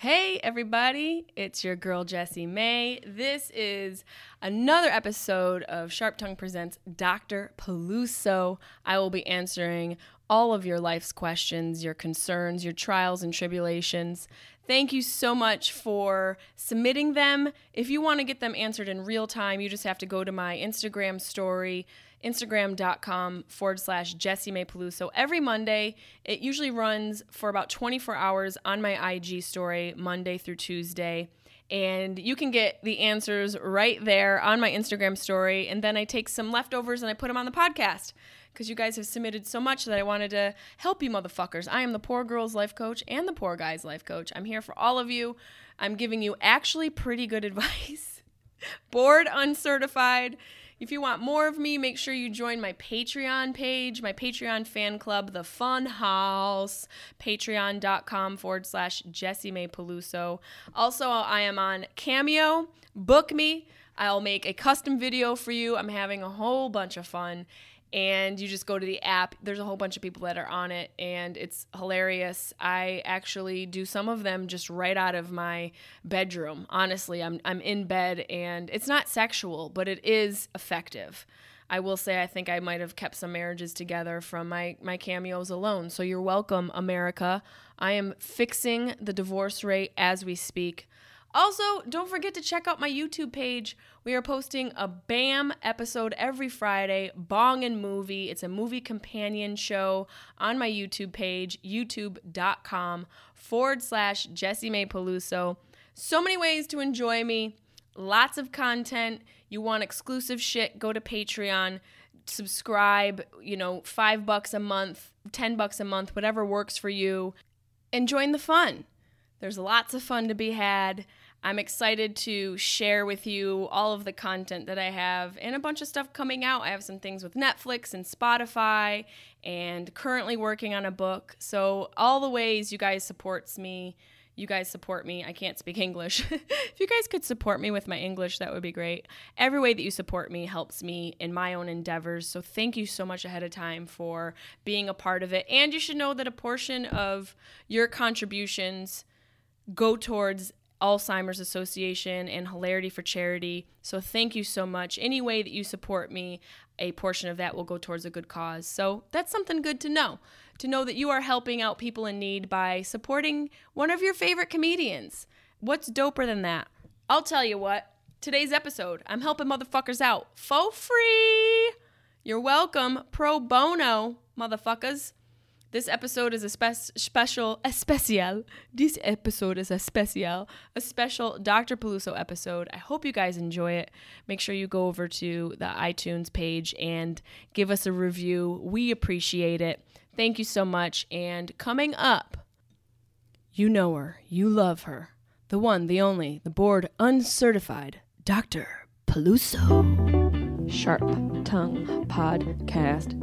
Hey everybody, it's your girl Jessie Mae. This is another episode of Sharp Tongue Presents Dr. Peluso. I will be answering all of your life's questions, your concerns, your trials and tribulations. Thank you so much for submitting them. If you want to get them answered in real time, you just have to go to my Instagram story, Instagram.com/Jessie Mae Peluso. Every Monday, it usually runs for about 24 hours on my IG story, Monday through Tuesday. And you can get the answers right there on my Instagram story. And then I take some leftovers and I put them on the podcast because you guys have submitted so much that I wanted to help you motherfuckers. I am the poor girl's life coach and the poor guy's life coach. I'm here for all of you. I'm giving you actually pretty good advice. Board uncertified. If you want more of me, make sure you join my Patreon page, my Patreon fan club, The Fun House, patreon.com/Jessie Mae Peluso. Also, I am on Cameo. Book me. I'll make a custom video for you. I'm having a whole bunch of fun. And you just go to the app. There's a whole bunch of people that are on it, and it's hilarious. I actually do some of them just right out of my bedroom. Honestly, I'm in bed, and it's not sexual, but it is effective. I will say I think I might have kept some marriages together from my cameos alone. So you're welcome, America. I am fixing the divorce rate as we speak. Also, don't forget to check out my YouTube page. We are posting a BAM episode every Friday, Bong and Movie. It's a movie companion show on my YouTube page, youtube.com/Jessie Mae Peluso. So many ways to enjoy me, lots of content. You want exclusive shit, go to Patreon, subscribe, $5 a month, $10 a month, whatever works for you, and join the fun. There's lots of fun to be had. I'm excited to share with you all of the content that I have and a bunch of stuff coming out. I have some things with Netflix and Spotify and currently working on a book. So all the ways you guys support me. I can't speak English. If you guys could support me with my English, that would be great. Every way that you support me helps me in my own endeavors. So thank you so much ahead of time for being a part of it. And you should know that a portion of your contributions go towards Alzheimer's Association and Hilarity for Charity. So thank you so much. Any way that you support me, a portion of that will go towards a good cause. So that's something good to know that you are helping out people in need by supporting one of your favorite comedians. What's doper than that? I'll tell you what, today's episode, I'm helping motherfuckers out for free. You're welcome, pro bono, motherfuckers. This episode is a special Dr. Peluso episode. I hope you guys enjoy it. Make sure you go over to the iTunes page and give us a review. We appreciate it. Thank you so much. And coming up, you know her, you love her. The one, the only, the board uncertified, Dr. Peluso. Sharp Tongue Podcast.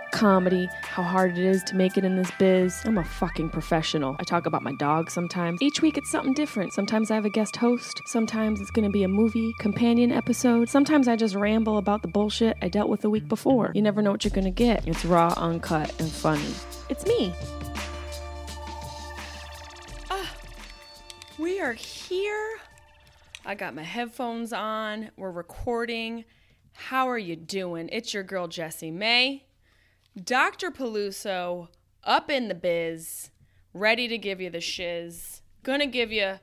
comedy, how hard it is to make it in this biz. I'm a fucking professional. I talk about my dog sometimes. Each week it's something different. Sometimes I have a guest host. Sometimes it's going to be a movie companion episode. Sometimes I just ramble about the bullshit I dealt with the week before. You never know what you're going to get. It's raw, uncut, and funny. It's me. We are here. I got my headphones on. We're recording. How are you doing? It's your girl Jessie Mae. Dr. Peluso up in the biz, ready to give you the shiz, gonna give you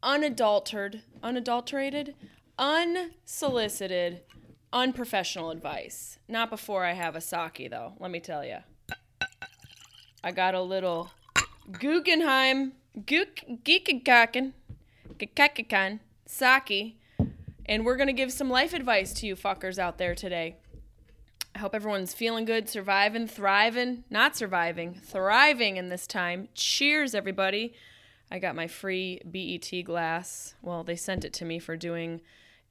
unadulterated, unsolicited Unprofessional advice. Not before I have a sake, though. Let me tell you. I got a little Guggenheim Gikakan sake, and we're going to give some life advice to you fuckers out there today. I hope everyone's feeling good, surviving, thriving, not surviving, thriving in this time. Cheers, everybody. I got my free BET glass. Well, they sent it to me for doing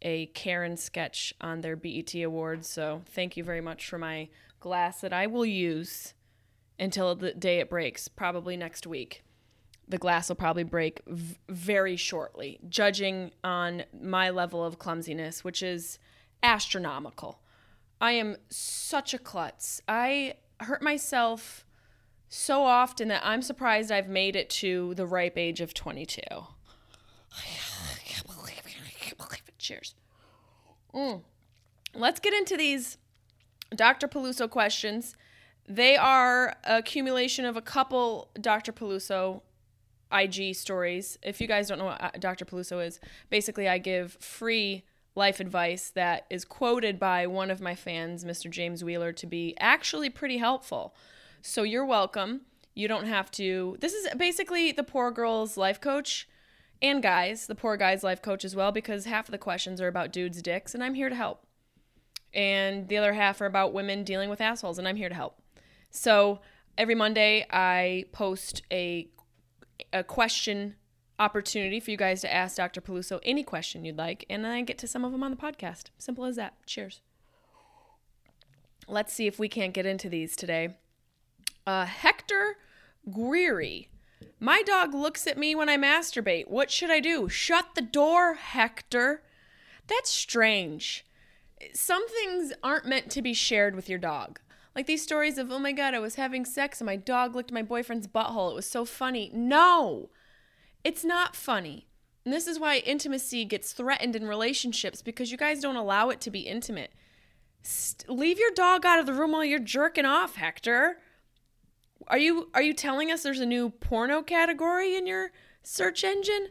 a Karen sketch on their BET awards, so thank you very much for my glass that I will use until the day it breaks, probably next week. The glass will probably break very shortly, judging on my level of clumsiness, which is astronomical. I am such a klutz. I hurt myself so often that I'm surprised I've made it to the ripe age of 22. I can't believe it. Cheers. Let's get into these Dr. Peluso questions. They are an accumulation of a couple Dr. Peluso IG stories. If you guys don't know what Dr. Peluso is, basically I give free life advice that is quoted by one of my fans, Mr. James Wheeler, to be actually pretty helpful. So you're welcome. You don't have to. This is basically the poor girl's life coach and guys, the poor guy's life coach as well, because half of the questions are about dudes' dicks, and I'm here to help. And the other half are about women dealing with assholes, and I'm here to help. So every Monday I post a question opportunity for you guys to ask Dr. Peluso any question you'd like, and then I get to some of them on the podcast. Simple as that. Cheers. Let's see if we can't get into these today. Hector Greery. My dog looks at me when I masturbate. What should I do? Shut the door, Hector. That's strange. Some things aren't meant to be shared with your dog. Like these stories of, oh my God, I was having sex and my dog licked my boyfriend's butthole. It was so funny. No, it's not funny. And this is why intimacy gets threatened in relationships, because you guys don't allow it to be intimate. Leave your dog out of the room while you're jerking off, Hector. Are you telling us there's a new porno category in your search engine?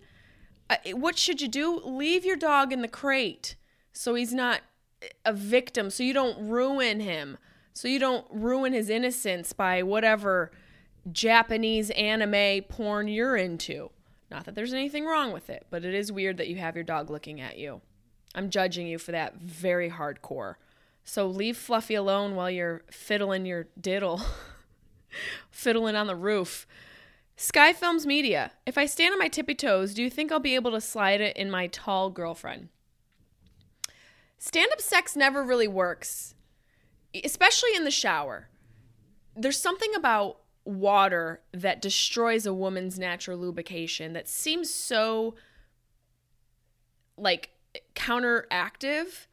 What should you do? Leave your dog in the crate so he's not a victim, so you don't ruin him, so you don't ruin his innocence by whatever Japanese anime porn you're into. Not that there's anything wrong with it, but it is weird that you have your dog looking at you. I'm judging you for that very hardcore. So leave Fluffy alone while you're fiddling your diddle. Fiddling on the roof. Sky Films Media. If I stand on my tippy toes, do you think I'll be able to slide it in my tall girlfriend? Stand-up sex never really works, especially in the shower. There's something about water that destroys a woman's natural lubrication that seems so, like, counteractive.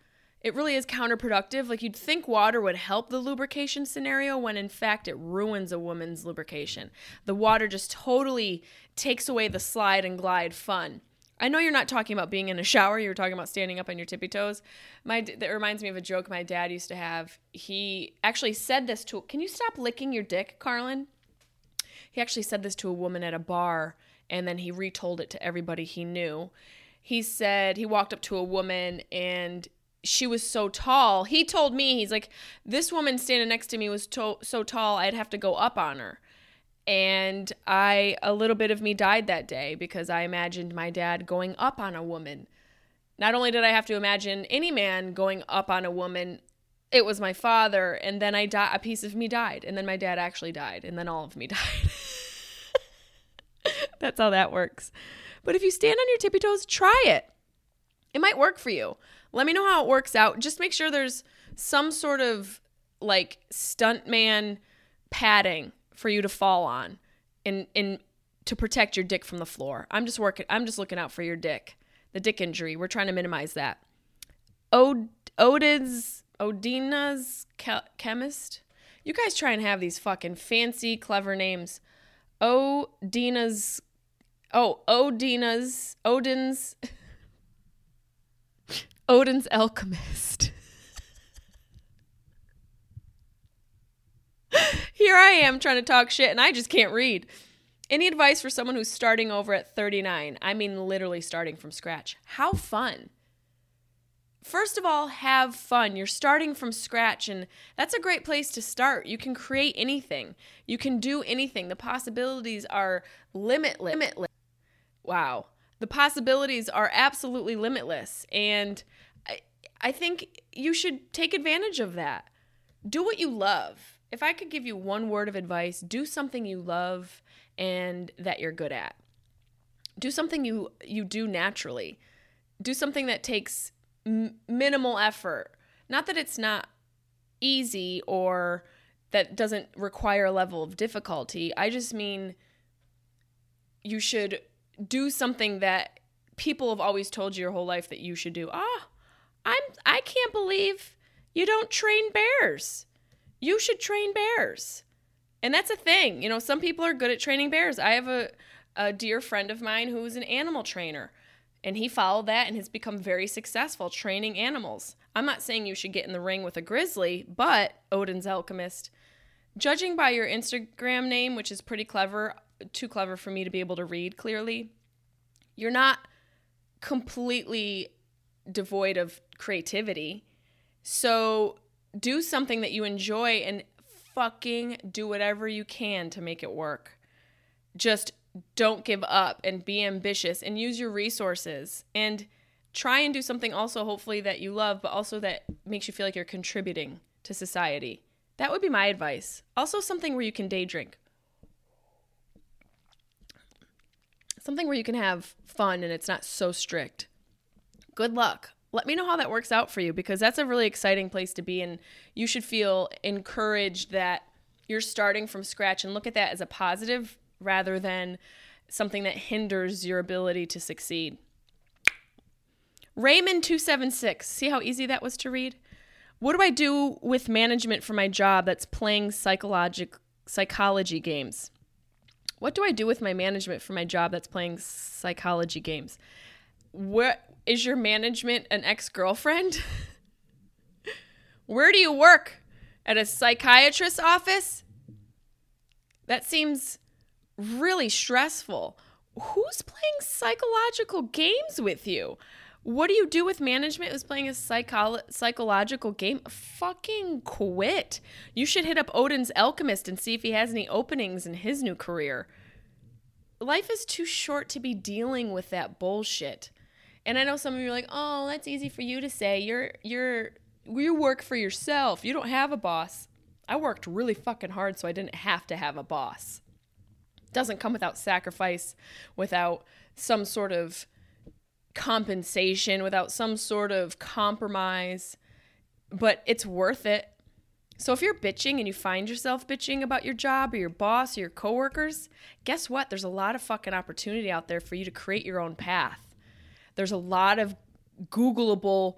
It really is counterproductive. Like, you'd think water would help the lubrication scenario when, in fact, it ruins a woman's lubrication. The water just totally takes away the slide and glide fun. I know you're not talking about being in a shower. You're talking about standing up on your tippy toes. That reminds me of a joke my dad used to have. He actually said this to... Can you stop licking your dick, Carlin? He actually said this to a woman at a bar, and then he retold it to everybody he knew. He said... He walked up to a woman, and... She was so tall. He told me, he's like, this woman standing next to me was so tall, I'd have to go up on her. And a little bit of me died that day because I imagined my dad going up on a woman. Not only did I have to imagine any man going up on a woman, it was my father. And then a piece of me died. And then my dad actually died. And then all of me died. That's how that works. But if you stand on your tippy toes, try it. It might work for you. Let me know how it works out. Just make sure there's some sort of, like, stuntman padding for you to fall on and to protect your dick from the floor. I'm just looking out for your dick. The dick injury. We're trying to minimize that. Odina's Chemist. You guys try and have these fucking fancy, clever names. Odin's Alchemist. Here I am trying to talk shit and I just can't read. Any advice for someone who's starting over at 39? I mean, literally starting from scratch. How fun. first of all, have fun. You're starting from scratch, and that's a great place to start. You can create anything. You can do anything. The possibilities are limitless. Wow. The possibilities are absolutely limitless, and I think you should take advantage of that. Do what you love. If I could give you one word of advice, do something you love and that you're good at. Do something you do naturally. Do something that takes minimal effort. Not that it's not easy or that doesn't require a level of difficulty. I just mean you should do something that people have always told you your whole life that you should do. I can't believe you don't train bears. You should train bears. And that's a thing. You know, some people are good at training bears. I have a dear friend of mine who is an animal trainer. And he followed that and has become very successful training animals. I'm not saying you should get in the ring with a grizzly, but Odin's Alchemist, judging by your Instagram name, which is pretty clever, too clever for me to be able to read clearly, you're not completely devoid of creativity. So do something that you enjoy and fucking do whatever you can to make it work. Just don't give up and be ambitious and use your resources and try and do something also hopefully that you love, but also that makes you feel like you're contributing to society. That would be my advice. Also something where you can day drink. Something where you can have fun and it's not so strict. Good luck. Let me know how that works out for you, because that's a really exciting place to be, and you should feel encouraged that you're starting from scratch and look at that as a positive rather than something that hinders your ability to succeed. Raymond276, see how easy that was to read? What do I do with management for my job that's playing psychology games? What do I do with my management for my job that's playing psychology games? Where is your management, an ex-girlfriend? Where do you work? At a psychiatrist's office? That seems really stressful. Who's playing psychological games with you? What do you do with management who's playing a psychological game? Fucking quit. You should hit up Odin's Alchemist and see if he has any openings in his new career. Life is too short to be dealing with that bullshit. And I know some of you are like, oh, that's easy for you to say. You work for yourself. You don't have a boss. I worked really fucking hard so I didn't have to have a boss. Doesn't come without sacrifice, without some sort of compensation, without some sort of compromise, but it's worth it. So if you're bitching and you find yourself bitching about your job or your boss or your coworkers, guess what? There's a lot of fucking opportunity out there for you to create your own path. There's a lot of Googleable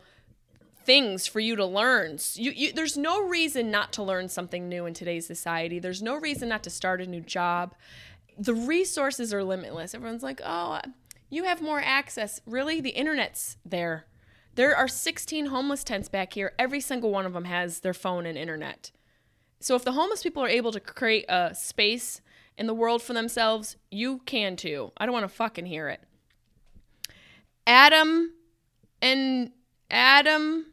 things for you to learn. There's no reason not to learn something new in today's society. There's no reason not to start a new job. The resources are limitless. Everyone's like, oh, you have more access. Really? The internet's there. There are 16 homeless tents back here. Every single one of them has their phone and internet. So if the homeless people are able to create a space in the world for themselves, you can too. I don't want to fucking hear it. Adam Meandergan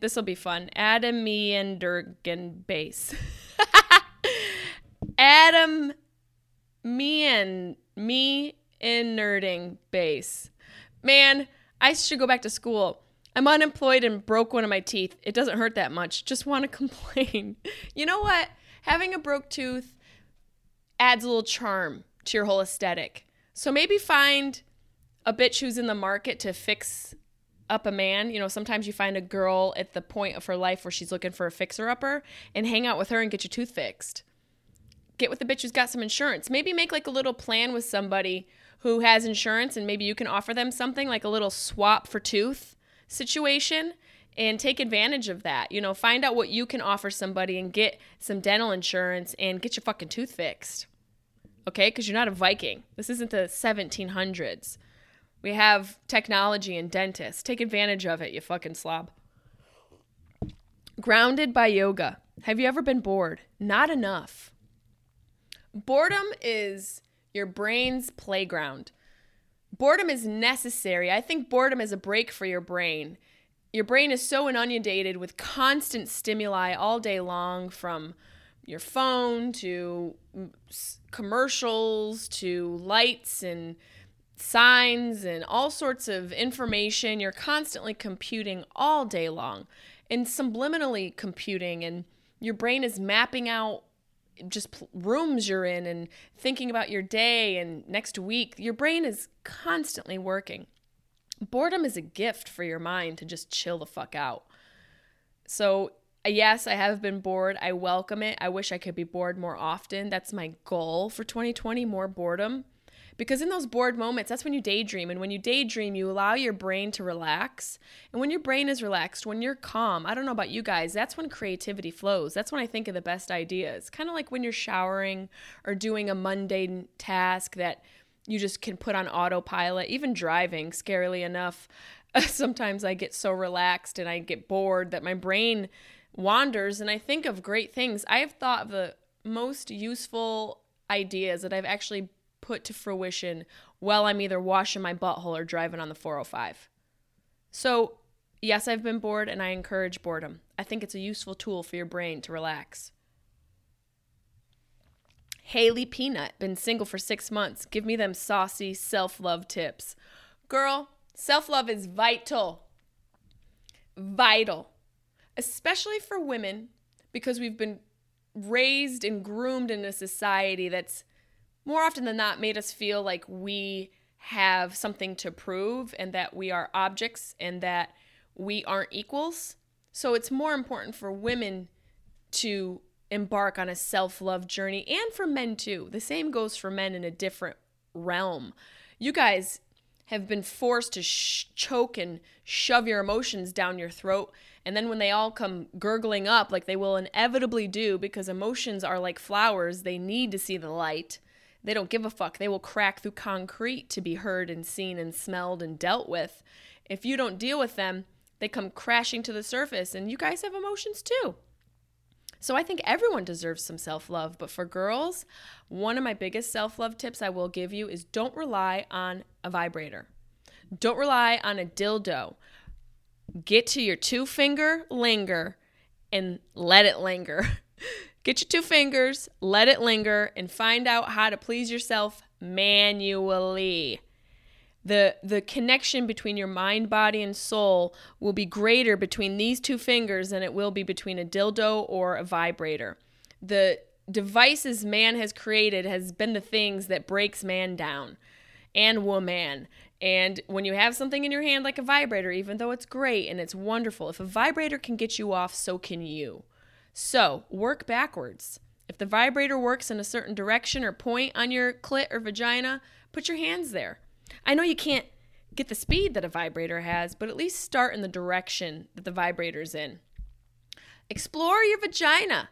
Bass. Adam Meandergan Bass. Man, I should go back to school. I'm unemployed and broke one of my teeth. It doesn't hurt that much. Just want to complain. You know what? Having a broke tooth adds a little charm to your whole aesthetic. So maybe find a bitch who's in the market to fix up a man. You know, sometimes you find a girl at the point of her life where she's looking for a fixer-upper, and hang out with her and get your tooth fixed. Get with the bitch who's got some insurance. Maybe make like a little plan with somebody who has insurance, and maybe you can offer them something like a little swap for tooth situation and take advantage of that. You know, find out what you can offer somebody and get some dental insurance and get your fucking tooth fixed. Okay? Because you're not a Viking. This isn't the 1700s. We have technology and dentists. Take advantage of it, you fucking slob. Grounded by yoga. Have you ever been bored? Not enough. Boredom is your brain's playground. boredom is necessary. I think boredom is a break for your brain. Your brain is so inundated with constant stimuli all day long, from your phone to commercials to lights and signs and all sorts of information. You're constantly computing all day long and subliminally computing, and your brain is mapping out just rooms you're in and thinking about your day and next week. Your brain is constantly working. Boredom is a gift for your mind to just chill the fuck out. So yes, I have been bored. I welcome it. I wish I could be bored more often. That's my goal for 2020, more boredom. Because in those bored moments, that's when you daydream. And when you daydream, you allow your brain to relax. And when your brain is relaxed, when you're calm, I don't know about you guys, that's when creativity flows. That's when I think of the best ideas. Kind of like when you're showering or doing a mundane task that you just can put on autopilot. Even driving, scarily enough, sometimes I get so relaxed and I get bored that my brain wanders and I think of great things. I have thought of the most useful ideas that I've actually put to fruition while I'm either washing my butthole or driving on the 405. So yes, I've been bored, and I encourage boredom. I think it's a useful tool for your brain to relax. Haley Peanut, been single for 6 months. Give me them saucy self-love tips. Girl, self-love is vital. Vital. Especially for women, because we've been raised and groomed in a society that's more often than not made us feel like we have something to prove and that we are objects and that we aren't equals. So it's more important for women to embark on a self-love journey, and for men too. The same goes for men in a different realm. You guys have been forced to choke and shove your emotions down your throat. And then when they all come gurgling up, like they will inevitably do, because emotions are like flowers, they need to see the light. They don't give a fuck. They will crack through concrete to be heard and seen and smelled and dealt with. If you don't deal with them, they come crashing to the surface, and you guys have emotions too. So I think everyone deserves some self-love. But for girls, one of my biggest self-love tips I will give you is don't rely on a vibrator. Don't rely on a dildo. Get to your two finger linger and let it linger. Get your two fingers, let it linger, and find out how to please yourself manually. The connection between your mind, body, and soul will be greater between these two fingers than it will be between a dildo or a vibrator. The devices man has created has been the things that breaks man down and woman. And when you have something in your hand like a vibrator, even though it's great and it's wonderful, if a vibrator can get you off, so can you. So work backwards. If the vibrator works in a certain direction or point on your clit or vagina, put your hands there. I know you can't get the speed that a vibrator has, but at least start in the direction that the vibrator's in. Explore your vagina.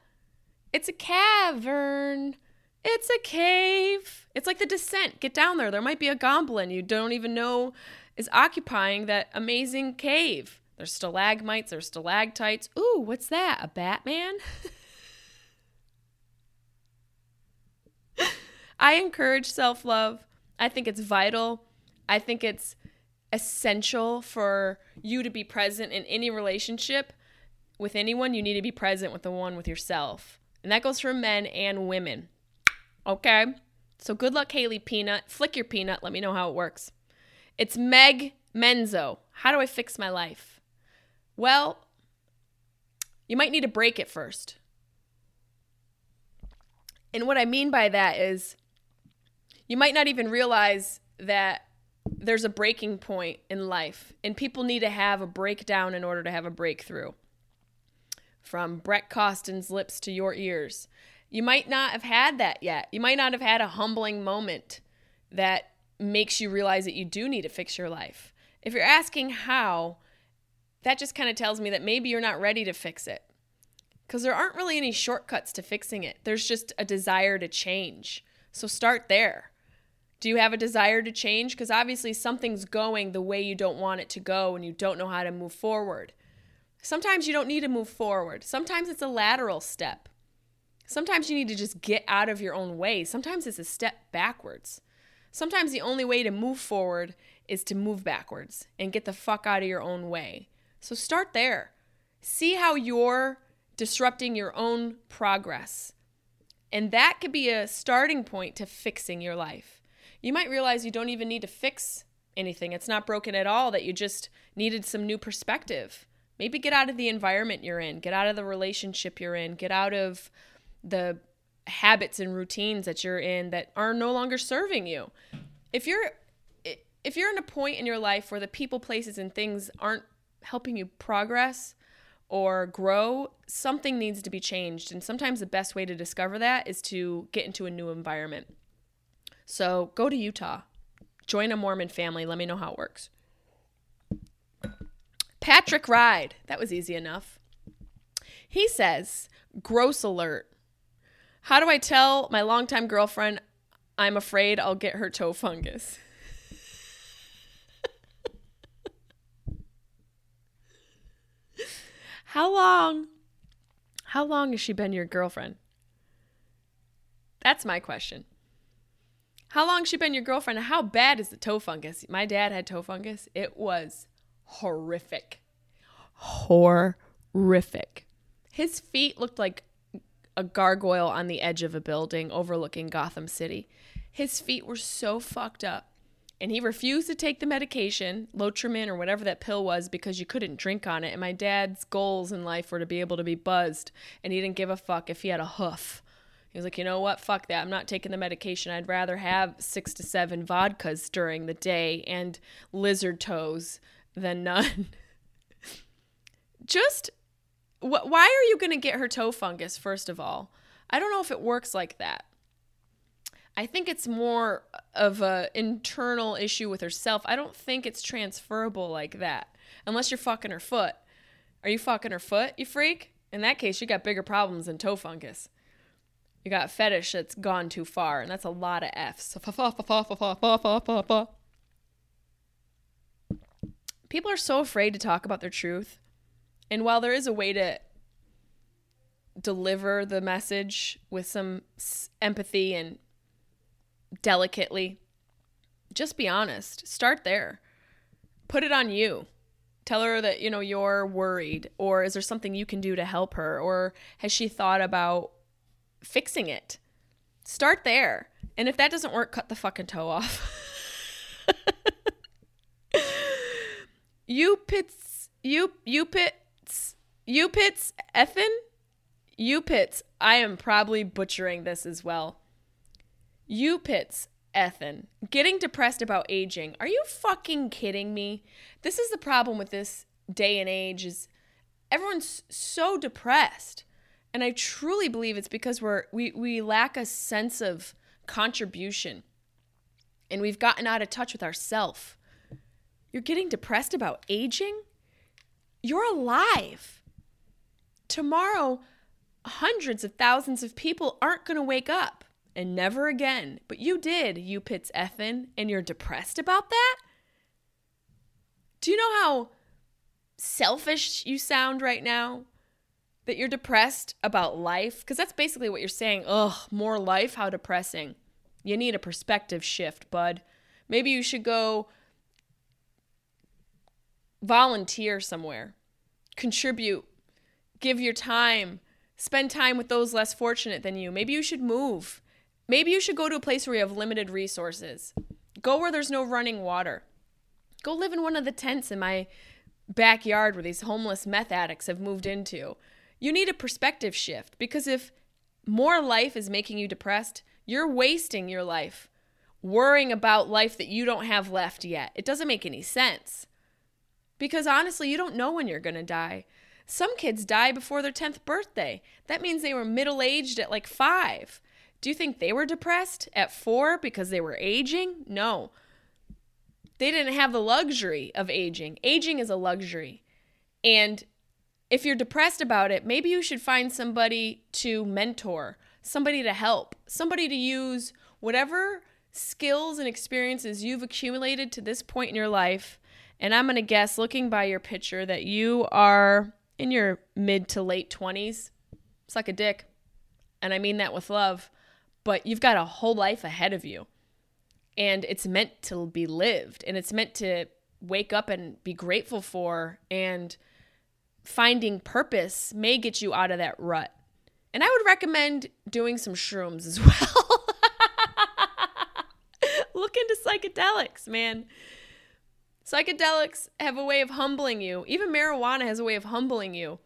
It's a cavern. It's a cave. It's like The Descent. Get down there. There might be a goblin you don't even know is occupying that amazing cave. There's stalagmites. There's stalactites. Ooh, what's that? A Batman? I encourage self-love. I think it's vital. I think it's essential for you to be present in any relationship with anyone. You need to be present with the one with yourself. And that goes for men and women. Okay? So good luck, Haley Peanut. Flick your peanut. Let me know how it works. It's Meg Menzo. How do I fix my life? Well, you might need to break it first. And what I mean by that is, you might not even realize that there's a breaking point in life, and people need to have a breakdown in order to have a breakthrough. From Brett Costin's lips to your ears. You might not have had that yet. You might not have had a humbling moment that makes you realize that you do need to fix your life. If you're asking how, that just kind of tells me that maybe you're not ready to fix it. Because there aren't really any shortcuts to fixing it. There's just a desire to change. So start there. Do you have a desire to change? Because obviously something's going the way you don't want it to go and you don't know how to move forward. Sometimes you don't need to move forward. Sometimes it's a lateral step. Sometimes you need to just get out of your own way. Sometimes it's a step backwards. Sometimes the only way to move forward is to move backwards and get the fuck out of your own way. So start there. See how you're disrupting your own progress. And that could be a starting point to fixing your life. You might realize you don't even need to fix anything. It's not broken at all, that you just needed some new perspective. Maybe get out of the environment you're in. Get out of the relationship you're in. Get out of the habits and routines that you're in that are no longer serving you. If you're in a point in your life where the people, places, and things aren't helping you progress or grow, something needs to be changed. And sometimes the best way to discover that is to get into a new environment. So go to Utah. Join a Mormon family. Let me know how it works. Patrick Ride. That was easy enough. He says, gross alert. How do I tell my longtime girlfriend I'm afraid I'll get her toe fungus? How long has she been your girlfriend? That's my question. How long has she been your girlfriend? How bad is the toe fungus? My dad had toe fungus. It was horrific. Horrific. His feet looked like a gargoyle on the edge of a building overlooking Gotham City. His feet were so fucked up. And he refused to take the medication, Lotrimin or whatever that pill was, because you couldn't drink on it. And my dad's goals in life were to be able to be buzzed. And he didn't give a fuck if he had a hoof. He was like, you know what? Fuck that. I'm not taking the medication. I'd rather have 6 to 7 vodkas during the day and lizard toes than none. Why are you going to get her toe fungus, first of all? I don't know if it works like that. I think it's more of an internal issue with herself. I don't think it's transferable like that, unless you're fucking her foot. Are you fucking her foot, you freak? In that case, you got bigger problems than toe fungus. You got a fetish that's gone too far, and that's a lot of Fs. People are so afraid to talk about their truth. And while there is a way to deliver the message with some empathy and delicately, just be honest. Start there. Put it on you. Tell her that, you know, you're worried, or is there something you can do to help her, or has she thought about fixing it? Start there. And if that doesn't work, cut the fucking toe off. You pits, I am probably butchering this as well. You pits, Ethan. Getting depressed about aging. Are you fucking kidding me? This is the problem with this day and age, is everyone's so depressed. And I truly believe it's because we lack a sense of contribution. And we've gotten out of touch with ourselves. You're getting depressed about aging? You're alive. Tomorrow, hundreds of thousands of people aren't going to wake up. And never again. But you did, you pits effin', and you're depressed about that? Do you know how selfish you sound right now? That you're depressed about life? Because that's basically what you're saying. Ugh, more life? How depressing. You need a perspective shift, bud. Maybe you should go volunteer somewhere. Contribute. Give your time. Spend time with those less fortunate than you. Maybe you should move. Maybe you should go to a place where you have limited resources. Go where there's no running water. Go live in one of the tents in my backyard where these homeless meth addicts have moved into. You need a perspective shift, because if more life is making you depressed, you're wasting your life worrying about life that you don't have left yet. It doesn't make any sense, because honestly, you don't know when you're going to die. Some kids die before their 10th birthday. That means they were middle-aged at like 5. Do you think they were depressed at 4 because they were aging? No. They didn't have the luxury of aging. Aging is a luxury. And if you're depressed about it, maybe you should find somebody to mentor, somebody to help, somebody to use whatever skills and experiences you've accumulated to this point in your life. And I'm going to guess, looking by your picture, that you are in your mid to late 20s. Suck a dick. And I mean that with love. But you've got a whole life ahead of you. and it's meant to be lived, and it's meant to wake up and be grateful for, and finding purpose may get you out of that rut. And I would recommend doing some shrooms as well. Look into psychedelics, man. Psychedelics have a way of humbling you. Even marijuana has a way of humbling you,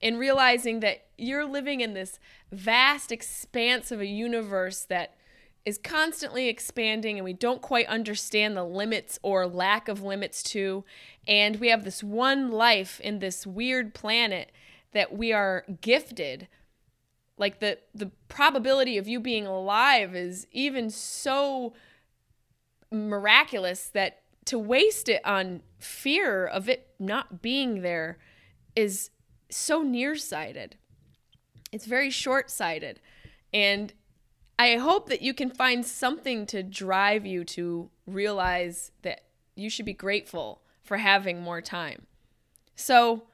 and realizing that you're living in this vast expanse of a universe that is constantly expanding, and we don't quite understand the limits or lack of limits to. And we have this one life in this weird planet that we are gifted. Like the probability of you being alive is even so miraculous that to waste it on fear of it not being there is so nearsighted. It's very short-sighted. And I hope that you can find something to drive you to realize that you should be grateful for having more time. So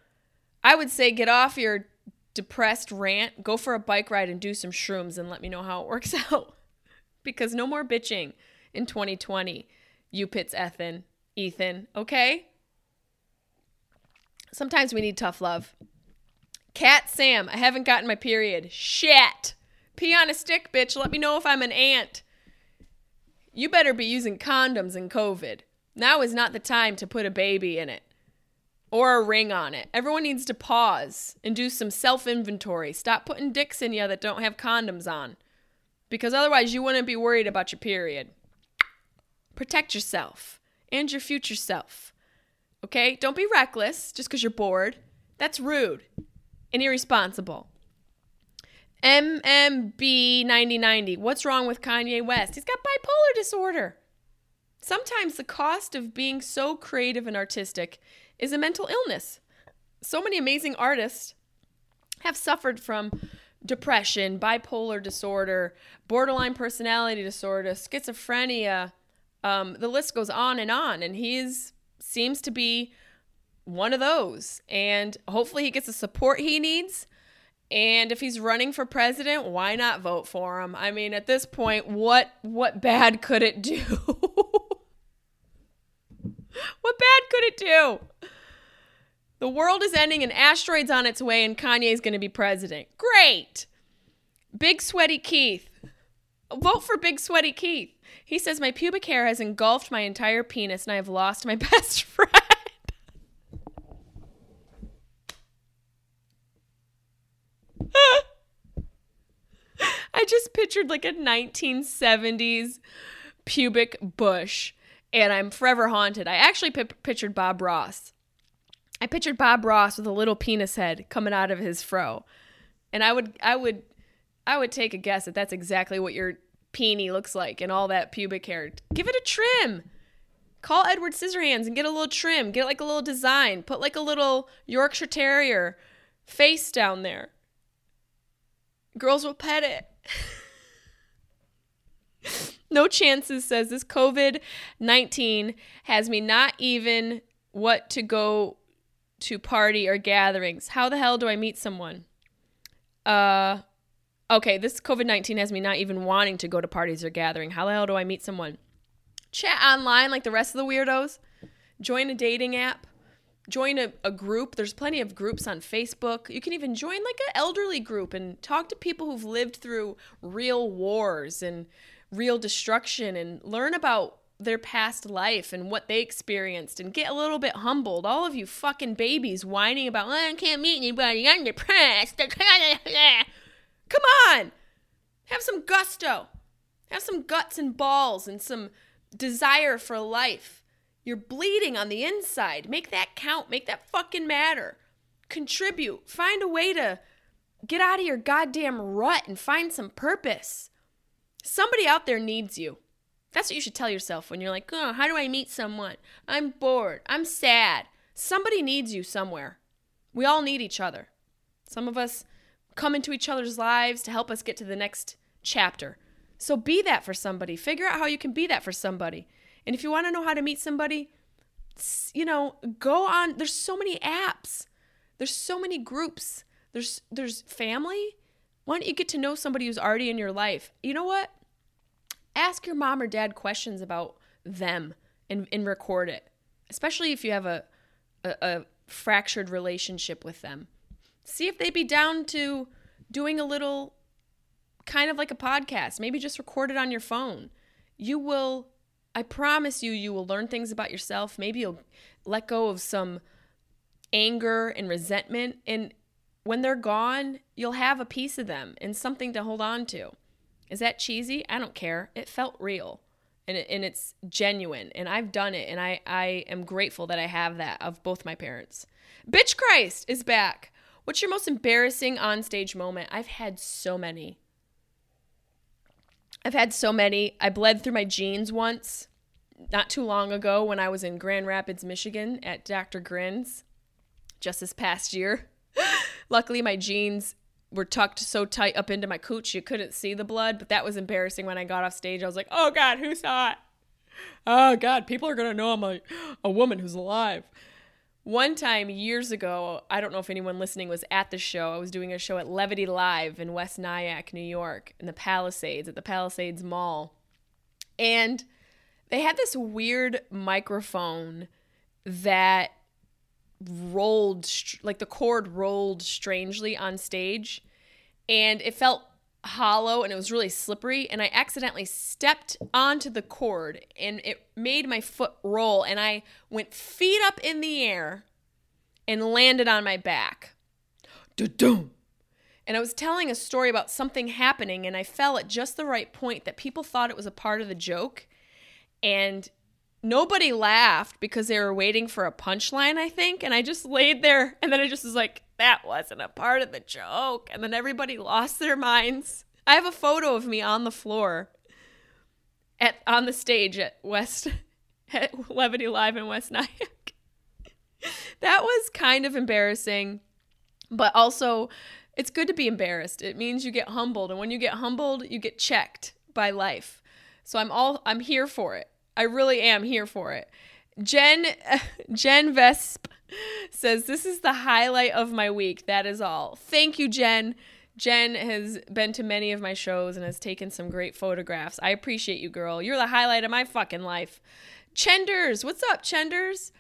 I would say get off your depressed rant, go for a bike ride and do some shrooms, and let me know how it works out. Because no more bitching in 2020, you pits Ethan, okay? Sometimes we need tough love. Cat Sam, I haven't gotten my period. Shit. Pee on a stick, bitch. Let me know if I'm an ant. You better be using condoms in COVID. Now is not the time to put a baby in it. Or a ring on it. Everyone needs to pause and do some self-inventory. Stop putting dicks in you that don't have condoms on. Because otherwise you wouldn't be worried about your period. Protect yourself. And your future self. Okay? Don't be reckless just because you're bored. That's rude. And irresponsible. MMB 9090. What's wrong with Kanye West? He's got bipolar disorder. Sometimes the cost of being so creative and artistic is a mental illness. So many amazing artists have suffered from depression, bipolar disorder, borderline personality disorder, schizophrenia. The list goes on. And he seems to be one of those. And hopefully he gets the support he needs. And if he's running for president, why not vote for him? I mean, at this point, what bad could it do? What bad could it do? The world is ending, an asteroid's on its way, and Kanye's going to be president. Great. Big Sweaty Keith. Vote for Big Sweaty Keith. He says, my pubic hair has engulfed my entire penis, and I have lost my best friend. I just pictured like a 1970s pubic bush, and I'm forever haunted. I actually pictured Bob Ross. I pictured Bob Ross with a little penis head coming out of his fro, and I would take a guess that that's exactly what your peenie looks like, and all that pubic hair. Give it a trim. Call Edward Scissorhands and get a little trim. Get like a little design. Put like a little Yorkshire Terrier face down there. Girls will pet it. No Chances says this COVID-19 has me not even what to go to party or gatherings. How the hell do I meet someone? Okay, this COVID-19 has me not even wanting to go to parties or gathering. How the hell do I meet someone? Chat online like the rest of the weirdos. Join a dating app. Join a group. There's plenty of groups on Facebook. You can even join like an elderly group and talk to people who've lived through real wars and real destruction, and learn about their past life and what they experienced, and get a little bit humbled. All of you fucking babies whining about, I can't meet anybody, I'm depressed. Come on. Have some gusto. Have some guts and balls and some desire for life. You're bleeding on the inside. Make that count. Make that fucking matter. Contribute. Find a way to get out of your goddamn rut and find some purpose. Somebody out there needs you. That's what you should tell yourself when you're like, oh, how do I meet someone? I'm bored. I'm sad. Somebody needs you somewhere. We all need each other. Some of us come into each other's lives to help us get to the next chapter. So be that for somebody. Figure out how you can be that for somebody. And if you want to know how to meet somebody, go on. There's so many apps. There's so many groups. There's family. Why don't you get to know somebody who's already in your life? You know what? ask your mom or dad questions about them and record it, especially if you have a fractured relationship with them. See if they'd be down to doing a little kind of like a podcast. Maybe just record it on your phone. You will, I promise you, you will learn things about yourself. Maybe you'll let go of some anger and resentment. And when they're gone, you'll have a piece of them and something to hold on to. Is that cheesy? I don't care. It felt real. And it's genuine, and I've done it, and I am grateful that I have that of both my parents. Bitch Christ is back. What's your most embarrassing onstage moment? I've had so many. I bled through my jeans once, not too long ago, when I was in Grand Rapids, Michigan at Dr. Grin's just this past year. Luckily, my jeans were tucked so tight up into my cooch you couldn't see the blood, but that was embarrassing when I got off stage. I was like, oh God, who saw it? Oh God, people are going to know I'm a woman who's alive. One time years ago, I don't know if anyone listening was at the show, I was doing a show at Levity Live in West Nyack, New York, in the Palisades, at the Palisades Mall. And they had this weird microphone that rolled, like the cord rolled strangely on stage, and it felt hollow and it was really slippery, and I accidentally stepped onto the cord and it made my foot roll, and I went feet up in the air and landed on my back. Da-dum. And I was telling a story about something happening, and I fell at just the right point that people thought it was a part of the joke, and nobody laughed because they were waiting for a punchline, I think. And I just laid there, and then I just was like, that wasn't a part of the joke. And then everybody lost their minds. I have a photo of me on the floor on the stage at Levity Live in West Nyack. That was kind of embarrassing, but also it's good to be embarrassed. It means you get humbled, and when you get humbled, you get checked by life. So I'm here for it. I really am here for it. Jen Vesp says, this is the highlight of my week. That is all. Thank you, Jen. Jen has been to many of my shows and has taken some great photographs. I appreciate you, girl. You're the highlight of my fucking life. Chenders. What's up, Chenders?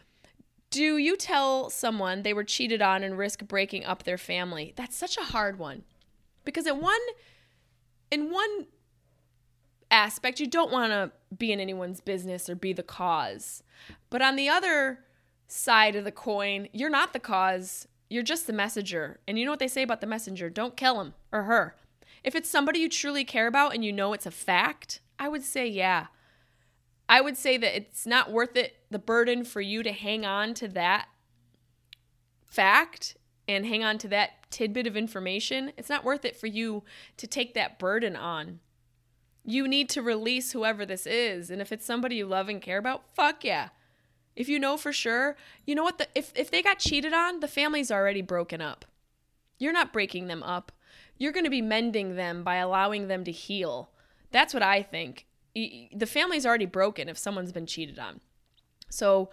Do you tell someone they were cheated on and risk breaking up their family? That's such a hard one, because in one aspect, you don't want to be in anyone's business or be the cause. But on the other side of the coin, you're not the cause. You're just the messenger. And you know what they say about the messenger? Don't kill him or her. If it's somebody you truly care about and you know it's a fact, I would say, yeah. I would say that it's not worth it, the burden for you to hang on to that fact and hang on to that tidbit of information. It's not worth it for you to take that burden on. You need to release whoever this is. And if it's somebody you love and care about, fuck yeah. If you know for sure, you know what? If they got cheated on, the family's already broken up. You're not breaking them up. You're going to be mending them by allowing them to heal. That's what I think. The family's already broken if someone's been cheated on. So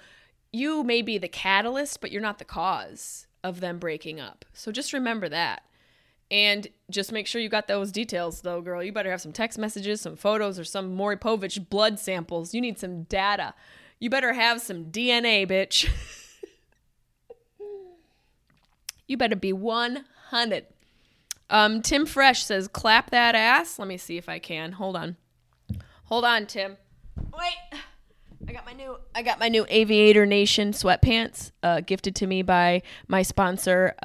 you may be the catalyst, but you're not the cause of them breaking up. So just remember that. And just make sure you got those details, though, girl. You better have some text messages, some photos, or some Maury Povich blood samples. You need some data. You better have some DNA, bitch. You better be 100. Tim Fresh says, clap that ass. Let me see if I can. Hold on, Tim. Wait. I got my new Aviator Nation sweatpants, gifted to me by my sponsor,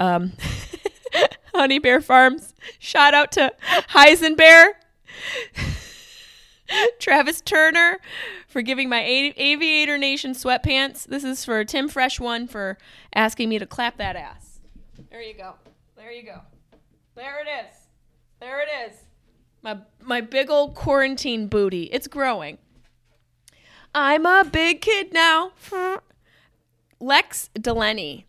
Honey Bear Farms. Shout out to Heisenbear, Travis Turner, for giving my Aviator Nation sweatpants. This is for Tim Fresh One for asking me to clap that ass. There you go. There it is. My big old quarantine booty. It's growing. I'm a big kid now. Lex Delaney.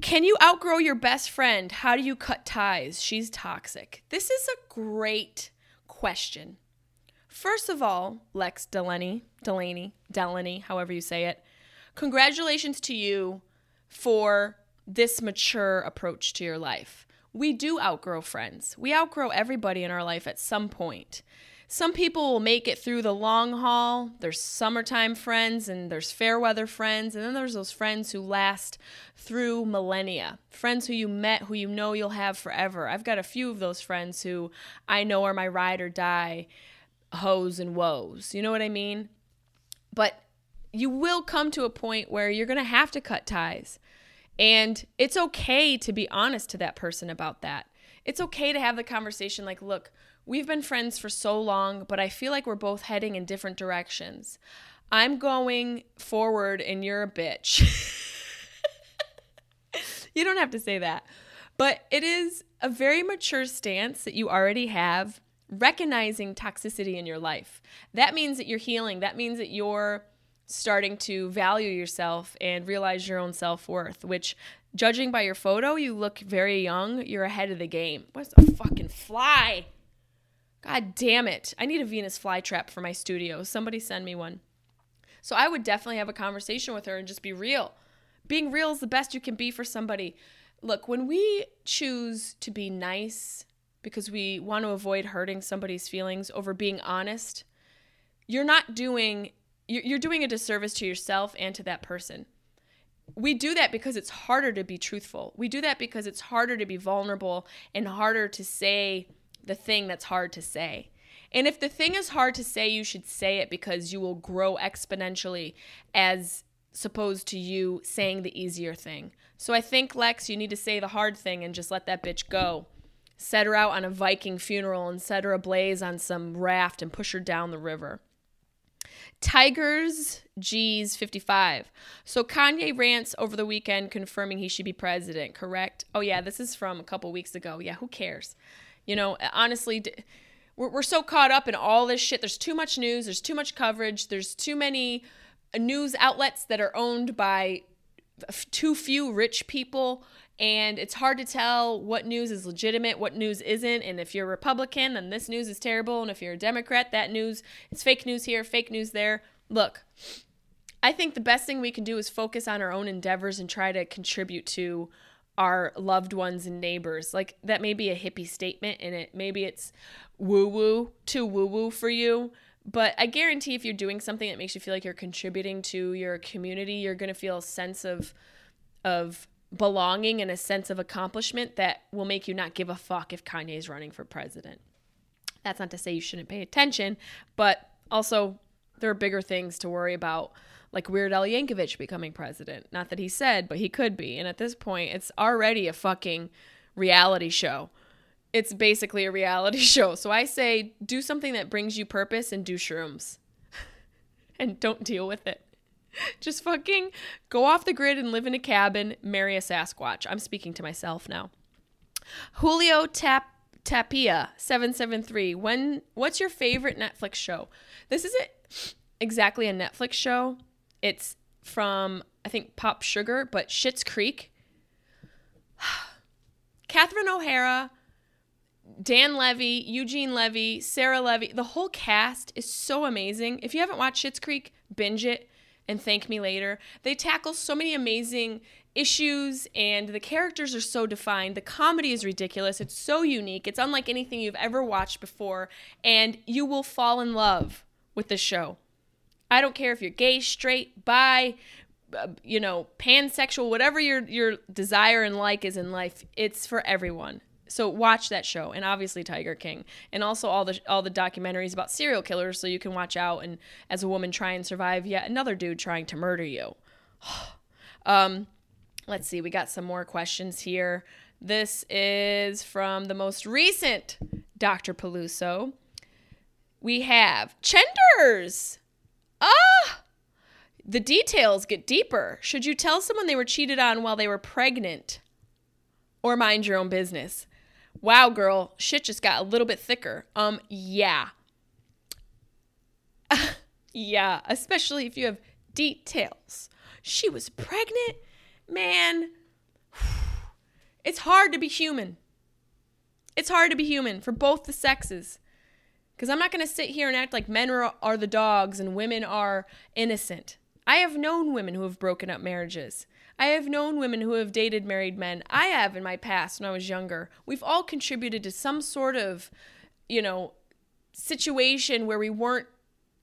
Can you outgrow your best friend? How do you cut ties? She's toxic. This is a great question. First of all, Lex Delaney, however you say it, congratulations to you for this mature approach to your life. We do outgrow friends. We outgrow everybody in our life at some point. Some people will make it through the long haul. There's summertime friends, and there's fair weather friends, and then there's those friends who last through millennia. Friends who you met, who you know you'll have forever. I've got a few of those friends who I know are my ride or die hoes and woes. You know what I mean? But you will come to a point where you're going to have to cut ties. And it's okay to be honest to that person about that. It's okay to have the conversation like, look, we've been friends for so long, but I feel like we're both heading in different directions. I'm going forward and you're a bitch. You don't have to say that. But it is a very mature stance that you already have, recognizing toxicity in your life. That means that you're healing. That means that you're starting to value yourself and realize your own self-worth, which, judging by your photo, you look very young. You're ahead of the game. What's a fucking fly? God damn it. I need a Venus flytrap for my studio. Somebody send me one. So I would definitely have a conversation with her and just be real. Being real is the best you can be for somebody. Look, when we choose to be nice because we want to avoid hurting somebody's feelings over being honest, you're doing a disservice to yourself and to that person. We do that because it's harder to be truthful. We do that because it's harder to be vulnerable and harder to say the thing that's hard to say. And if the thing is hard to say, you should say it, because you will grow exponentially as opposed to you saying the easier thing. So I think, Lex, you need to say the hard thing and just let that bitch go. Set her out on a Viking funeral and set her ablaze on some raft and push her down the river. Tigers G's 55. So Kanye rants over the weekend confirming he should be president, correct? Oh, yeah, this is from a couple weeks ago. Yeah, who cares? You know, honestly, we're so caught up in all this shit. There's too much news. There's too much coverage. There's too many news outlets that are owned by too few rich people. And it's hard to tell what news is legitimate, what news isn't. And if you're a Republican, then this news is terrible. And if you're a Democrat, that news, it's fake news here, fake news there. Look, I think the best thing we can do is focus on our own endeavors and try to contribute to our loved ones and neighbors. Like, that may be a hippie statement, and maybe it's woo-woo, too woo-woo for you. But I guarantee if you're doing something that makes you feel like you're contributing to your community, you're going to feel a sense of belonging and a sense of accomplishment that will make you not give a fuck if Kanye's running for president. That's not to say you shouldn't pay attention, but also there are bigger things to worry about, like Weird Al Yankovic becoming president. Not that he said, but he could be. And at this point, it's already a fucking reality show. It's basically a reality show. So I say, do something that brings you purpose and do shrooms. And don't deal with it. Just fucking go off the grid and live in a cabin, marry a Sasquatch. I'm speaking to myself now. Julio Tapia, 773. What's your favorite Netflix show? This isn't exactly a Netflix show. It's from, I think, Pop Sugar, but Schitt's Creek. Catherine O'Hara, Dan Levy, Eugene Levy, Sarah Levy. The whole cast is so amazing. If you haven't watched Schitt's Creek, binge it and thank me later. They tackle so many amazing issues, and the characters are so defined. The comedy is ridiculous. It's so unique. It's unlike anything you've ever watched before, and you will fall in love with the show. I don't care if you're gay, straight, bi, pansexual, whatever your desire and like is in life, it's for everyone. So watch that show, and obviously Tiger King, and also all the documentaries about serial killers, so you can watch out and, as a woman, try and survive yet another dude trying to murder you. Let's see. We got some more questions here. This is from the most recent Dr. Peluso. We have Chenders. The details get deeper. Should you tell someone they were cheated on while they were pregnant, or mind your own business? Wow, girl, shit just got a little bit thicker. Yeah. Yeah, especially if you have details. She was pregnant? Man, it's hard to be human. It's hard to be human for both the sexes. Because I'm not going to sit here and act like men are the dogs and women are innocent. I have known women who have broken up marriages. I have known women who have dated married men. I have in my past when I was younger. We've all contributed to some sort of, situation where we weren't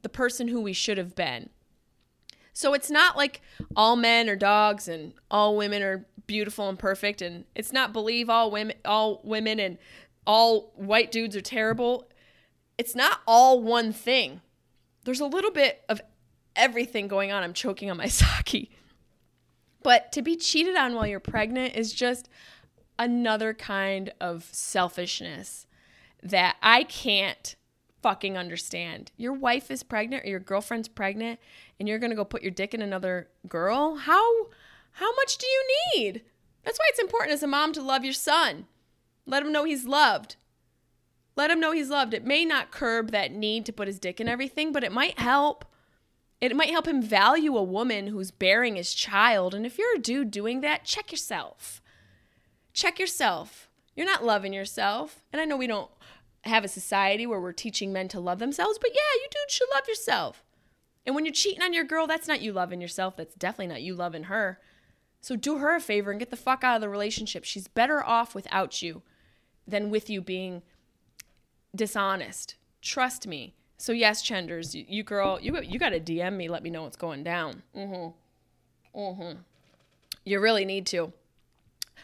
the person who we should have been. So it's not like all men are dogs and all women are beautiful and perfect, and it's not believe all women and all white dudes are terrible. It's not all one thing. There's a little bit of everything going on. I'm choking on my sake. But to be cheated on while you're pregnant is just another kind of selfishness that I can't fucking understand. Your wife is pregnant or your girlfriend's pregnant and you're going to go put your dick in another girl? How much do you need? That's why it's important as a mom to love your son. Let him know he's loved. Let him know he's loved. It may not curb that need to put his dick in everything, but it might help. It might help him value a woman who's bearing his child. And if you're a dude doing that, check yourself. Check yourself. You're not loving yourself. And I know we don't have a society where we're teaching men to love themselves, but yeah, you dudes should love yourself. And when you're cheating on your girl, that's not you loving yourself. That's definitely not you loving her. So do her a favor and get the fuck out of the relationship. She's better off without you than with you being dishonest. Trust me. So yes, Chenders, you girl, you got to DM me. Let me know what's going down. You really need to.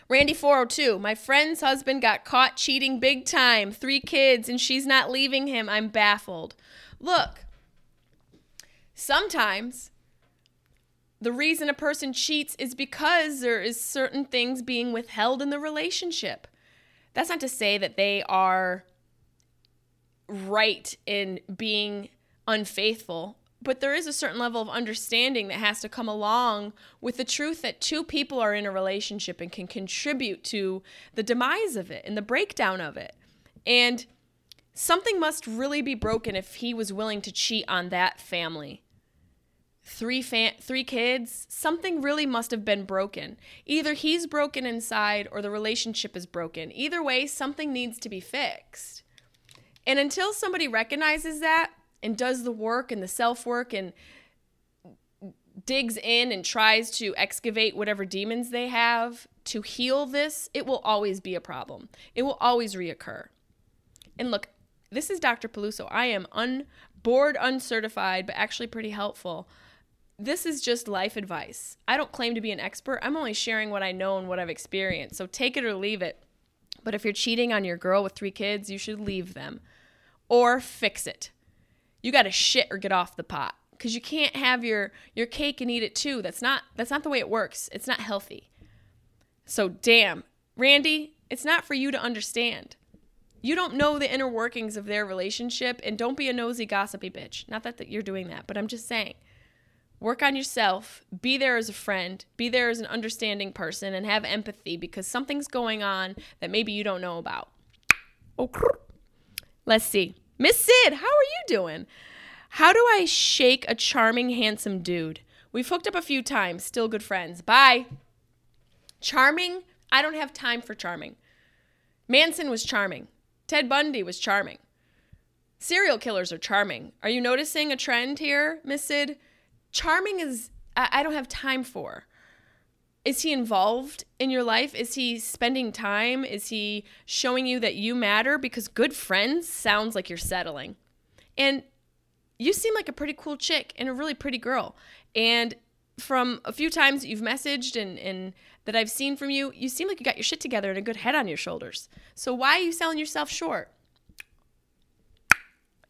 Randy 402, my friend's husband got caught cheating big time. 3 kids and she's not leaving him. I'm baffled. Look, sometimes the reason a person cheats is because there is certain things being withheld in the relationship. That's not to say that they are right in being unfaithful, but there is a certain level of understanding that has to come along with the truth that 2 people are in a relationship and can contribute to the demise of it and the breakdown of it. And something must really be broken if he was willing to cheat on that family. 3 kids, something really must have been broken. Either he's broken inside or the relationship is broken. Either way, something needs to be fixed. And until somebody recognizes that, and does the work and the self-work and digs in and tries to excavate whatever demons they have to heal this, it will always be a problem. It will always reoccur. And look, this is Dr. Peluso. I am board uncertified, but actually pretty helpful. This is just life advice. I don't claim to be an expert. I'm only sharing what I know and what I've experienced. So take it or leave it. But if you're cheating on your girl with 3 kids, you should leave them or fix it. You got to shit or get off the pot, because you can't have your cake and eat it too. That's not the way it works. It's not healthy. So damn, Randy, it's not for you to understand. You don't know the inner workings of their relationship, and don't be a nosy, gossipy bitch. Not that you're doing that, but I'm just saying, work on yourself, be there as a friend, be there as an understanding person, and have empathy, because something's going on that maybe you don't know about. Okay. Let's see. Miss Sid, how are you doing? How do I shake a charming, handsome dude? We've hooked up a few times. Still good friends. Bye. Charming? I don't have time for charming. Manson was charming. Ted Bundy was charming. Serial killers are charming. Are you noticing a trend here, Miss Sid? Charming is I don't have time for. Is he involved in your life? Is he spending time? Is he showing you that you matter? Because good friends sounds like you're settling. And you seem like a pretty cool chick and a really pretty girl. And from a few times that you've messaged and that I've seen from you, you seem like you got your shit together and a good head on your shoulders. So why are you selling yourself short?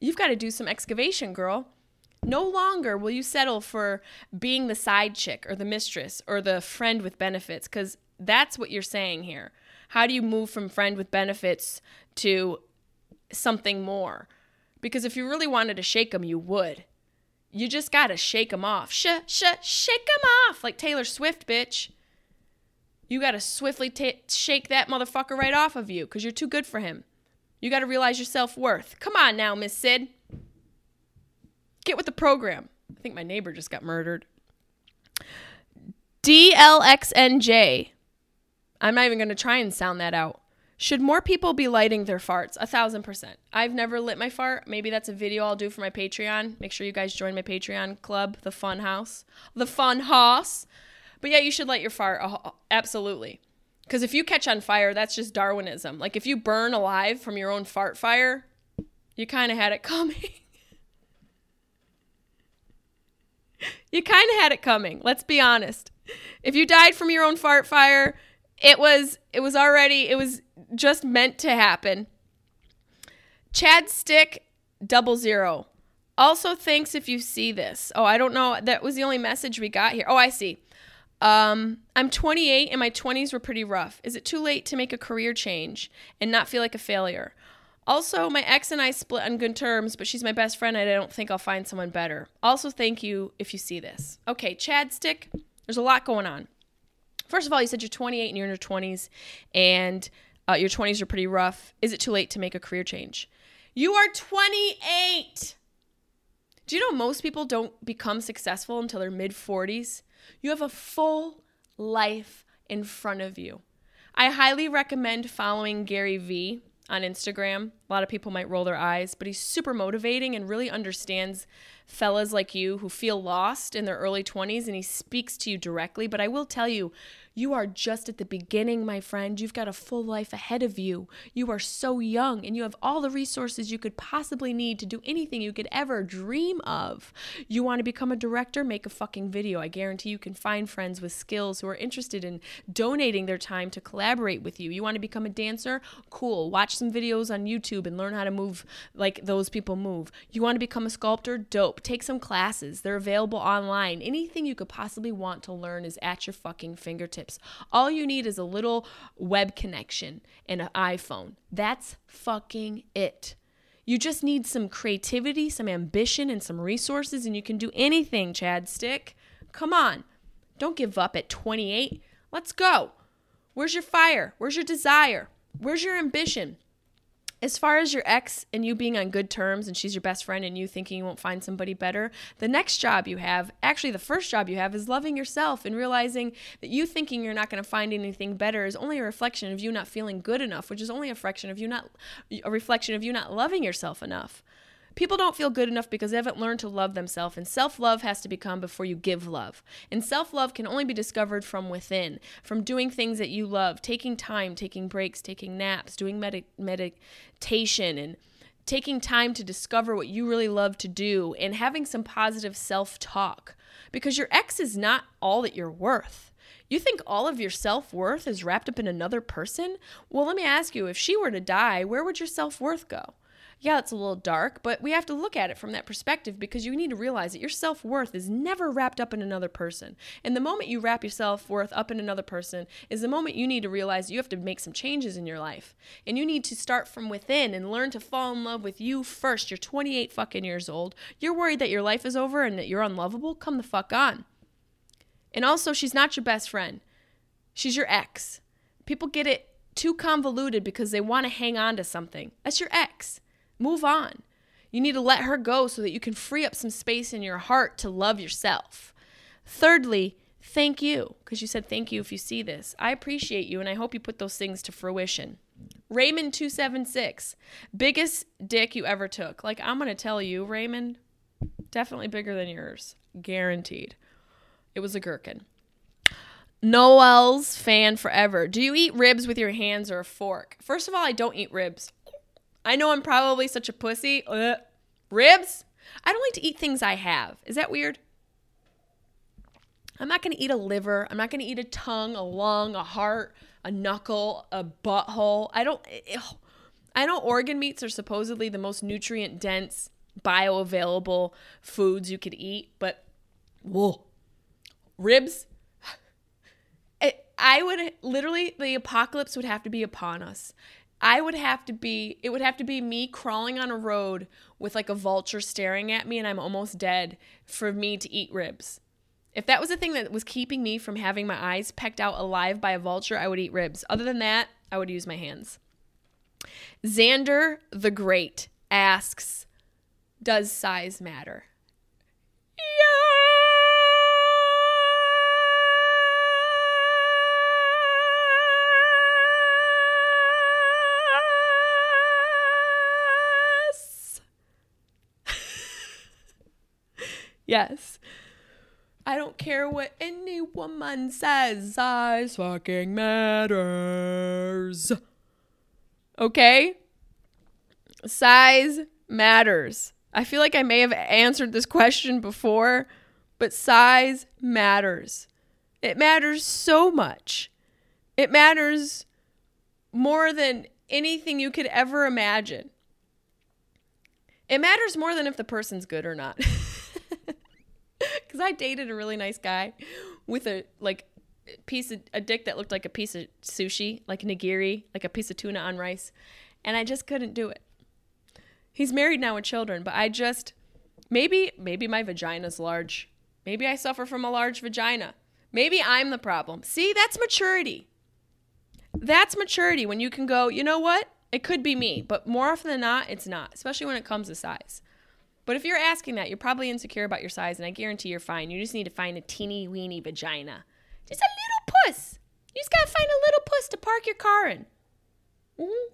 You've got to do some excavation, girl. No longer will you settle for being the side chick or the mistress or the friend with benefits, because that's what you're saying here. How do you move from friend with benefits to something more? Because if you really wanted to shake them, you would. You just got to shake them off. Shake them off like Taylor Swift, bitch. You got to swiftly shake that motherfucker right off of you, because you're too good for him. You got to realize your self-worth. Come on now, Miss Sid. Get with the program. I think my neighbor just got murdered. DLXNJ. I'm not even going to try and sound that out. Should more people be lighting their farts? 1,000%. I've never lit my fart. Maybe that's a video I'll do for my Patreon. Make sure you guys join my Patreon club, The Fun House. The Fun House. But yeah, you should light your fart. Absolutely. Because if you catch on fire, that's just Darwinism. Like if you burn alive from your own fart fire, You kind of had it coming. You kind of had it coming. Let's be honest. If you died from your own fart fire, it was just meant to happen. Chad Stick 00 also thanks if you see this. Oh, I don't know. That was the only message we got here. Oh, I see. I'm 28 and my 20s were pretty rough. Is it too late to make a career change and not feel like a failure? Also, my ex and I split on good terms, but she's my best friend and I don't think I'll find someone better. Also, thank you if you see this. Okay, Chad Stick, there's a lot going on. First of all, you said you're 28 and you're in your 20s and your 20s are pretty rough. Is it too late to make a career change? You are 28. Do you know most people don't become successful until their mid-40s? You have a full life in front of you. I highly recommend following Gary Vee on Instagram. A lot of people might roll their eyes, but he's super motivating and really understands fellas like you who feel lost in their early 20s, and he speaks to you directly. But I will tell you, you are just at the beginning, my friend. You've got a full life ahead of you. You are so young, and you have all the resources you could possibly need to do anything you could ever dream of. You want to become a director? Make a fucking video. I guarantee you can find friends with skills who are interested in donating their time to collaborate with you. You want to become a dancer? Cool. Watch some videos on YouTube and learn how to move like those people move. You want to become a sculptor? Dope. Take some classes. They're available online. Anything you could possibly want to learn is at your fucking fingertips. All you need is a little web connection and an iPhone. That's fucking it. You just need some creativity, some ambition, and some resources, and you can do anything, Chad Stick. Come on. Don't give up at 28. Let's go. Where's your fire? Where's your desire? Where's your ambition? As far as your ex and you being on good terms and she's your best friend and you thinking you won't find somebody better, the next job you have, actually the first job you have, is loving yourself and realizing that you thinking you're not going to find anything better is only a reflection of you not feeling good enough, which is only a reflection of you not loving yourself enough. People don't feel good enough because they haven't learned to love themselves, and self-love has to become before you give love. And self-love can only be discovered from within, from doing things that you love, taking time, taking breaks, taking naps, doing meditation, and taking time to discover what you really love to do, and having some positive self-talk. Because your ex is not all that you're worth. You think all of your self-worth is wrapped up in another person? Well, let me ask you, if she were to die, where would your self-worth go? Yeah, it's a little dark, but we have to look at it from that perspective because you need to realize that your self-worth is never wrapped up in another person. And the moment you wrap your self-worth up in another person is the moment you need to realize you have to make some changes in your life. And you need to start from within and learn to fall in love with you first. You're 28 fucking years old. You're worried that your life is over and that you're unlovable? Come the fuck on. And also, she's not your best friend. She's your ex. People get it too convoluted because they want to hang on to something. That's your ex. Move on. You need to let her go so that you can free up some space in your heart to love yourself. Thirdly, thank you, because you said thank you if you see this. I appreciate you, and I hope you put those things to fruition. Raymond 276, biggest dick you ever took. Like, I'm going to tell you, Raymond, definitely bigger than yours. Guaranteed. It was a gherkin. Noel's fan forever. Do you eat ribs with your hands or a fork? First of all, I don't eat ribs. I know I'm probably such a pussy. Ugh. Ribs? I don't like to eat things I have. Is that weird? I'm not going to eat a liver. I'm not going to eat a tongue, a lung, a heart, a knuckle, a butthole. I know organ meats are supposedly the most nutrient-dense, bioavailable foods you could eat, but whoa. Ribs? The apocalypse would have to be upon us. It would have to be me crawling on a road with like a vulture staring at me and I'm almost dead for me to eat ribs. If that was the thing that was keeping me from having my eyes pecked out alive by a vulture, I would eat ribs. Other than that, I would use my hands. Xander the Great asks, does size matter? Yes. I don't care what any woman says. Size fucking matters. Okay? Size matters. I feel like I may have answered this question before, but size matters. It matters so much. It matters more than anything you could ever imagine. It matters more than if the person's good or not. Because I dated a really nice guy with a dick that looked like a piece of sushi, like nigiri, like a piece of tuna on rice. And I just couldn't do it. He's married now with children, but I just, maybe my vagina's large. Maybe I suffer from a large vagina. Maybe I'm the problem. See, that's maturity. That's maturity when you can go, you know what? It could be me, but more often than not, it's not, especially when it comes to size. But if you're asking that, you're probably insecure about your size, and I guarantee you're fine. You just need to find a teeny weeny vagina. Just a little puss. You just gotta find a little puss to park your car in. Mm-hmm.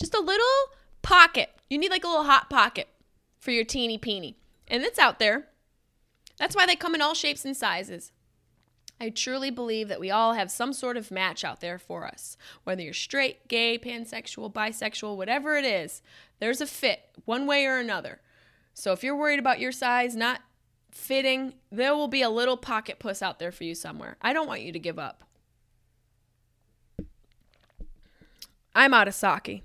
Just a little pocket. You need like a little hot pocket for your teeny peeny. And it's out there. That's why they come in all shapes and sizes. I truly believe that we all have some sort of match out there for us. Whether you're straight, gay, pansexual, bisexual, whatever it is, there's a fit one way or another. So if you're worried about your size not fitting, there will be a little pocket puss out there for you somewhere. I don't want you to give up. I'm out of sake.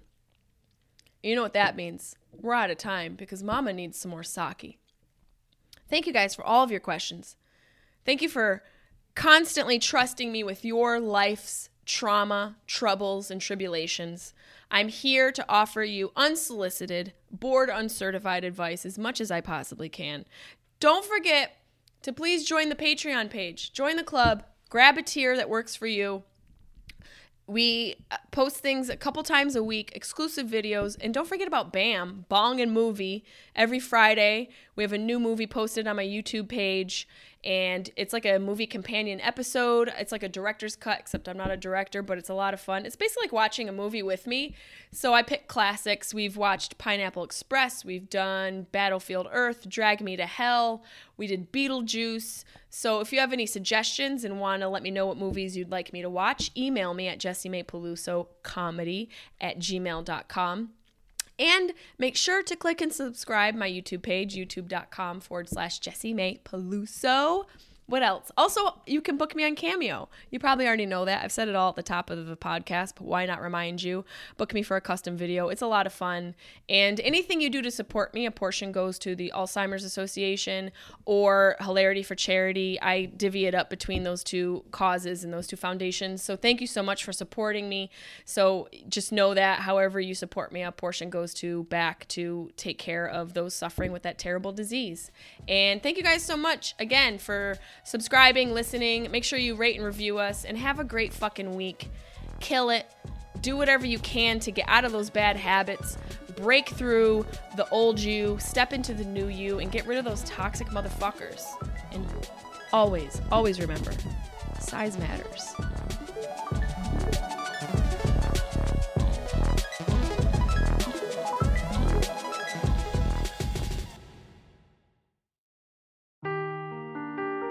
You know what that means. We're out of time because Mama needs some more sake. Thank you guys for all of your questions. Thank you for constantly trusting me with your life's trauma, troubles, and tribulations. I'm here to offer you unsolicited, board uncertified advice as much as I possibly can. Don't forget to please join the Patreon page. Join the club. Grab a tier that works for you. We post things a couple times a week, exclusive videos. And don't forget about BAM, Bong and Movie. Every Friday, we have a new movie posted on my YouTube page. And it's like a movie companion episode. It's like a director's cut, except I'm not a director, but it's a lot of fun. It's basically like watching a movie with me. So I pick classics. We've watched Pineapple Express. We've done Battlefield Earth, Drag Me to Hell. We did Beetlejuice. So if you have any suggestions and want to let me know what movies you'd like me to watch, email me at jessiemaepelusocomedy@gmail.com. And make sure to click and subscribe my YouTube page, youtube.com/Jessie Mae Peluso. What else? Also, you can book me on Cameo. You probably already know that. I've said it all at the top of the podcast, but why not remind you? Book me for a custom video. It's a lot of fun. And anything you do to support me, a portion goes to the Alzheimer's Association or Hilarity for Charity. I divvy it up between those two causes and those two foundations. So thank you so much for supporting me. So just know that however you support me, a portion goes to back to take care of those suffering with that terrible disease. And thank you guys so much again for subscribing, listening. Make sure you rate and review us, and have a great fucking week. Kill it. Do whatever you can to get out of those bad habits. Break through the old you, step into the new you, and get rid of those toxic motherfuckers. And always, always remember, size matters.